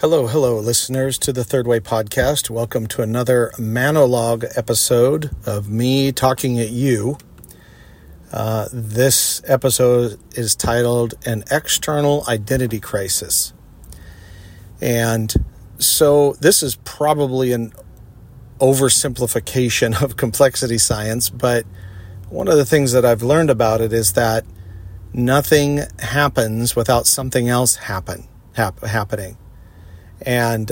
Hello, listeners to the Third Way Podcast. Welcome to another Manologue episode of me talking at you. This episode is titled An External Identity Crisis. And so this is probably an oversimplification of complexity science, but one of the things that I've learned about it is that nothing happens without something else happening. And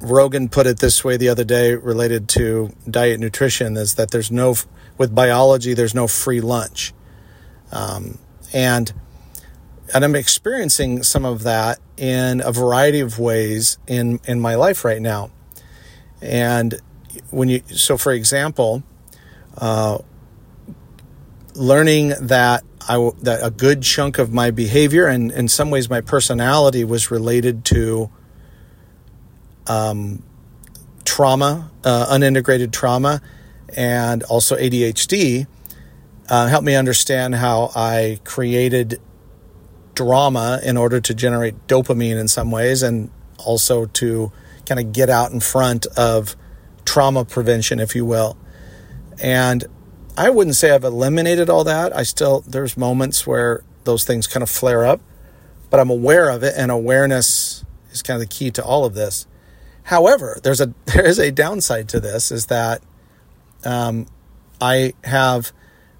Rogan put it this way the other day related to diet nutrition is that with biology, there's no free lunch. And I'm experiencing some of that in a variety of ways in my life right now. And for example, learning that a good chunk of my behavior and in some ways my personality was related to trauma, unintegrated trauma, and also ADHD, helped me understand how I created drama in order to generate dopamine in some ways, and also to kind of get out in front of trauma prevention, if you will. And I wouldn't say I've eliminated all that. There's moments where those things kind of flare up, but I'm aware of it, and awareness is kind of the key to all of this. However, there is a downside to this, is that I have,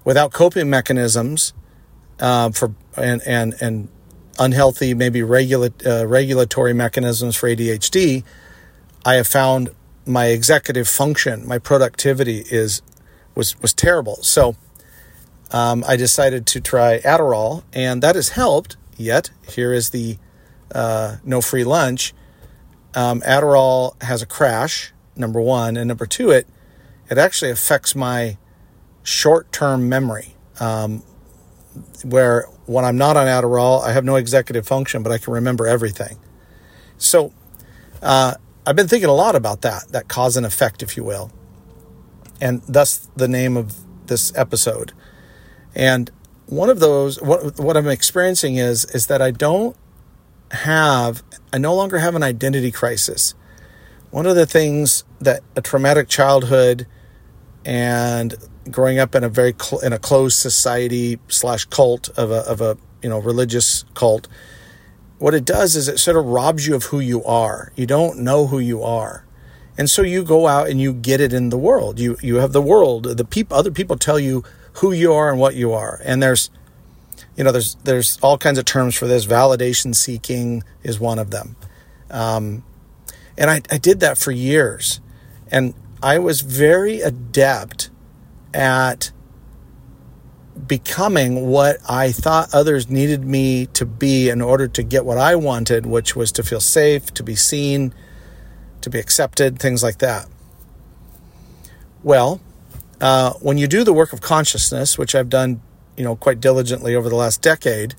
without coping mechanisms for unhealthy, maybe regulatory mechanisms for ADHD, I have found my executive function, my productivity was terrible. So I decided to try Adderall, and that has helped, yet here is the no free lunch. Adderall has a crash, number one, and number two, it actually affects my short-term memory, where when I'm not on Adderall, I have no executive function, but I can remember everything. So I've been thinking a lot about that cause and effect, if you will. And thus the name of this episode. And one of those, what I'm experiencing is that I no longer have an identity crisis. One of the things that a traumatic childhood and growing up in a very closed society / cult of a religious cult, what it does is it sort of robs you of who you are. You don't know who you are. And so you go out and you get it in the world. You have the world. Other people tell you who you are and what you are. And there's all kinds of terms for this. Validation seeking is one of them. And I did that for years. And I was very adept at becoming what I thought others needed me to be in order to get what I wanted, which was to feel safe, to be seen, to be accepted, things like that. Well, when you do the work of consciousness, which I've done, quite diligently over the last decade,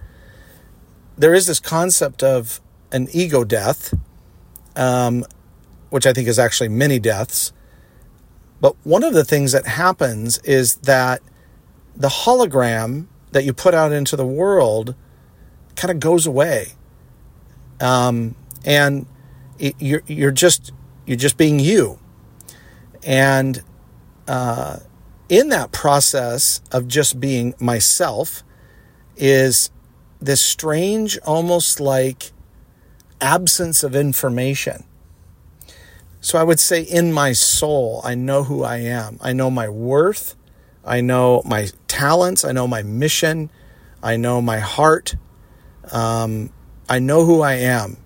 there is this concept of an ego death, which I think is actually many deaths. But one of the things that happens is that the hologram that you put out into the world kind of goes away. And you're just being you, and in that process of just being myself is this strange, almost like absence of information. So I would say in my soul, I know who I am. I know my worth. I know my talents. I know my mission. I know my heart. I know who I am.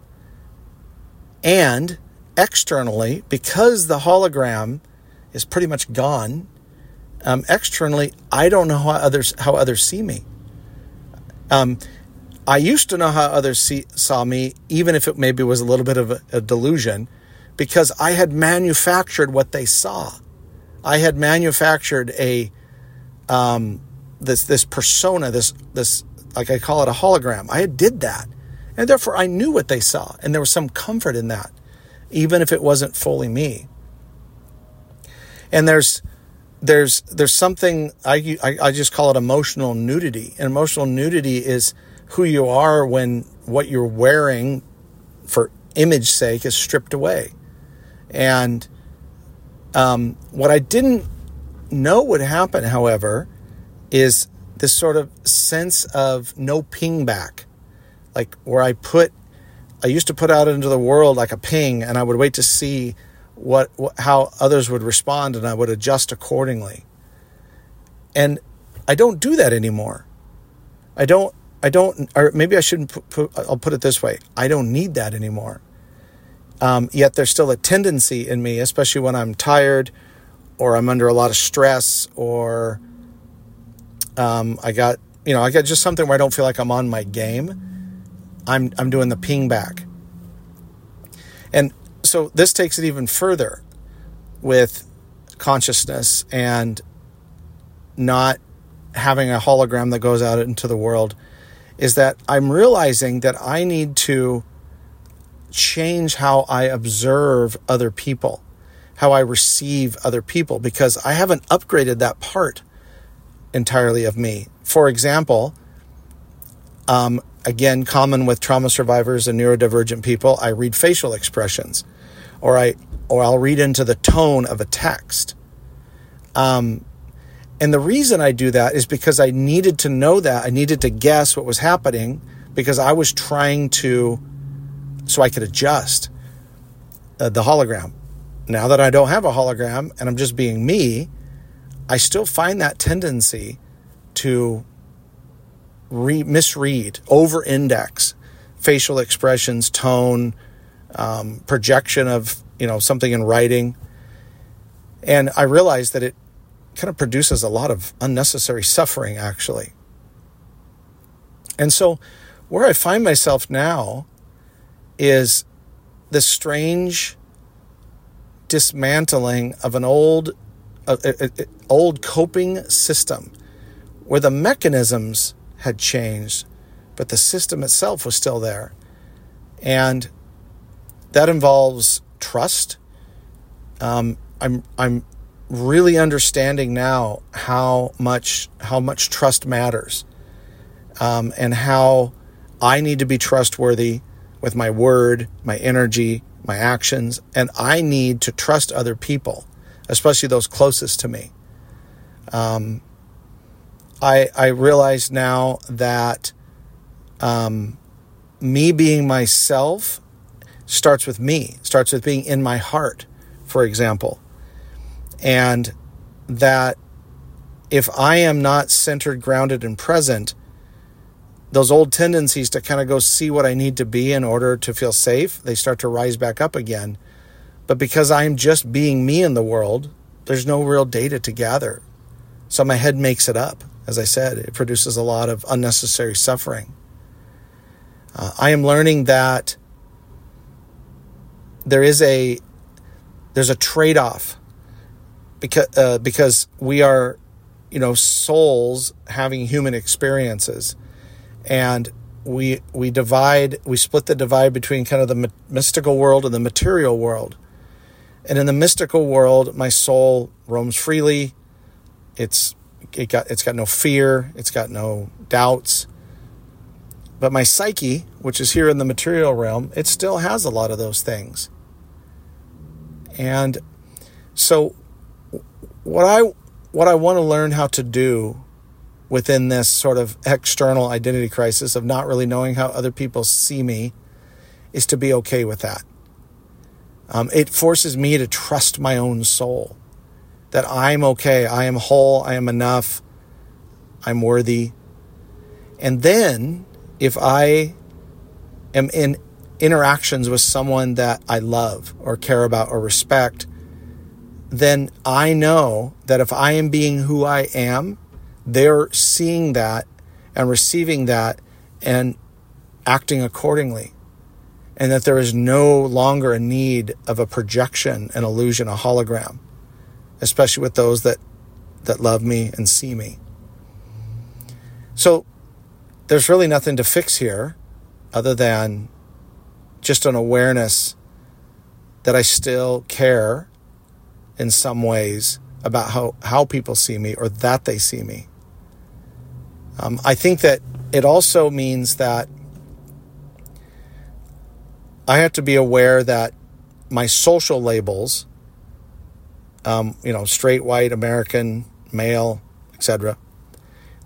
And externally, because the hologram is pretty much gone, externally, I don't know how others see me. I used to know how others saw me, even if it maybe was a little bit of a delusion, because I had manufactured what they saw. I had manufactured this persona, this like I call it a hologram. I did that. And therefore, I knew what they saw, and there was some comfort in that, even if it wasn't fully me. And there's something, I just call it emotional nudity. And emotional nudity is who you are when what you're wearing for image sake is stripped away. And what I didn't know would happen, however, is this sort of sense of no ping back, like where I used to put out into the world like a ping, and I would wait to see how others would respond, and I would adjust accordingly. And I don't do that anymore. Or maybe I shouldn't I'll put it this way. I don't need that anymore. Yet there's still a tendency in me, especially when I'm tired or I'm under a lot of stress, or I got just something where I don't feel like I'm on my game. I'm doing the ping back. And so this takes it even further with consciousness and not having a hologram that goes out into the world, is that I'm realizing that I need to change how I observe other people, how I receive other people, because I haven't upgraded that part entirely of me. For example, again, common with trauma survivors and neurodivergent people, I read facial expressions, or I'll read into the tone of a text. And the reason I do that is because I needed to know that. I needed to guess what was happening because I was trying to, so I could adjust the hologram. Now that I don't have a hologram and I'm just being me, I still find that tendency to misread, over-index facial expressions, tone, projection of, something in writing. And I realized that it kind of produces a lot of unnecessary suffering, actually. And so where I find myself now is this strange dismantling of an old coping system where the mechanisms had changed, but the system itself was still there. And that involves trust. I'm really understanding now how much trust matters, and how I need to be trustworthy with my word, my energy, my actions, and I need to trust other people, especially those closest to me. I realize now that me being myself starts with me, starts with being in my heart, for example. And that if I am not centered, grounded, and present, those old tendencies to kind of go see what I need to be in order to feel safe, they start to rise back up again. But because I'm just being me in the world, there's no real data to gather. So my head makes it up. As I said, it produces a lot of unnecessary suffering. I am learning that there's a trade-off. Because we are, souls having human experiences, and we split the divide between kind of the mystical world and the material world. And in the mystical world, my soul roams freely. It's got no fear. It's got no doubts. But my psyche, which is here in the material realm, it still has a lot of those things. And so what I want to learn how to do within this sort of external identity crisis of not really knowing how other people see me is to be okay with that. It forces me to trust my own soul, that I'm okay, I am whole, I am enough, I'm worthy. And then if I am in interactions with someone that I love or care about or respect, then I know that if I am being who I am, they're seeing that and receiving that and acting accordingly. And that there is no longer a need of a projection, an illusion, a hologram, especially with those that love me and see me. So there's really nothing to fix here other than just an awareness that I still care in some ways about how people see me or that they see me. I think that it also means that I had to be aware that my social labels, straight, white, American, male, etc.,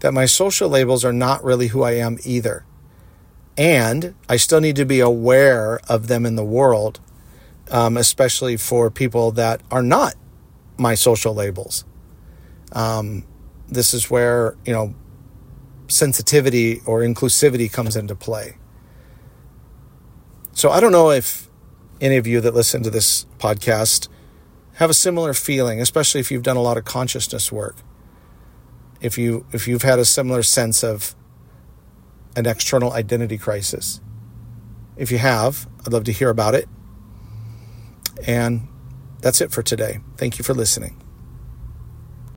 that my social labels are not really who I am either. And I still need to be aware of them in the world, especially for people that are not my social labels. This is where, sensitivity or inclusivity comes into play. So I don't know if any of you that listen to this podcast have a similar feeling, especially if you've done a lot of consciousness work. If you've had a similar sense of an external identity crisis. If you have, I'd love to hear about it. And that's it for today. Thank you for listening.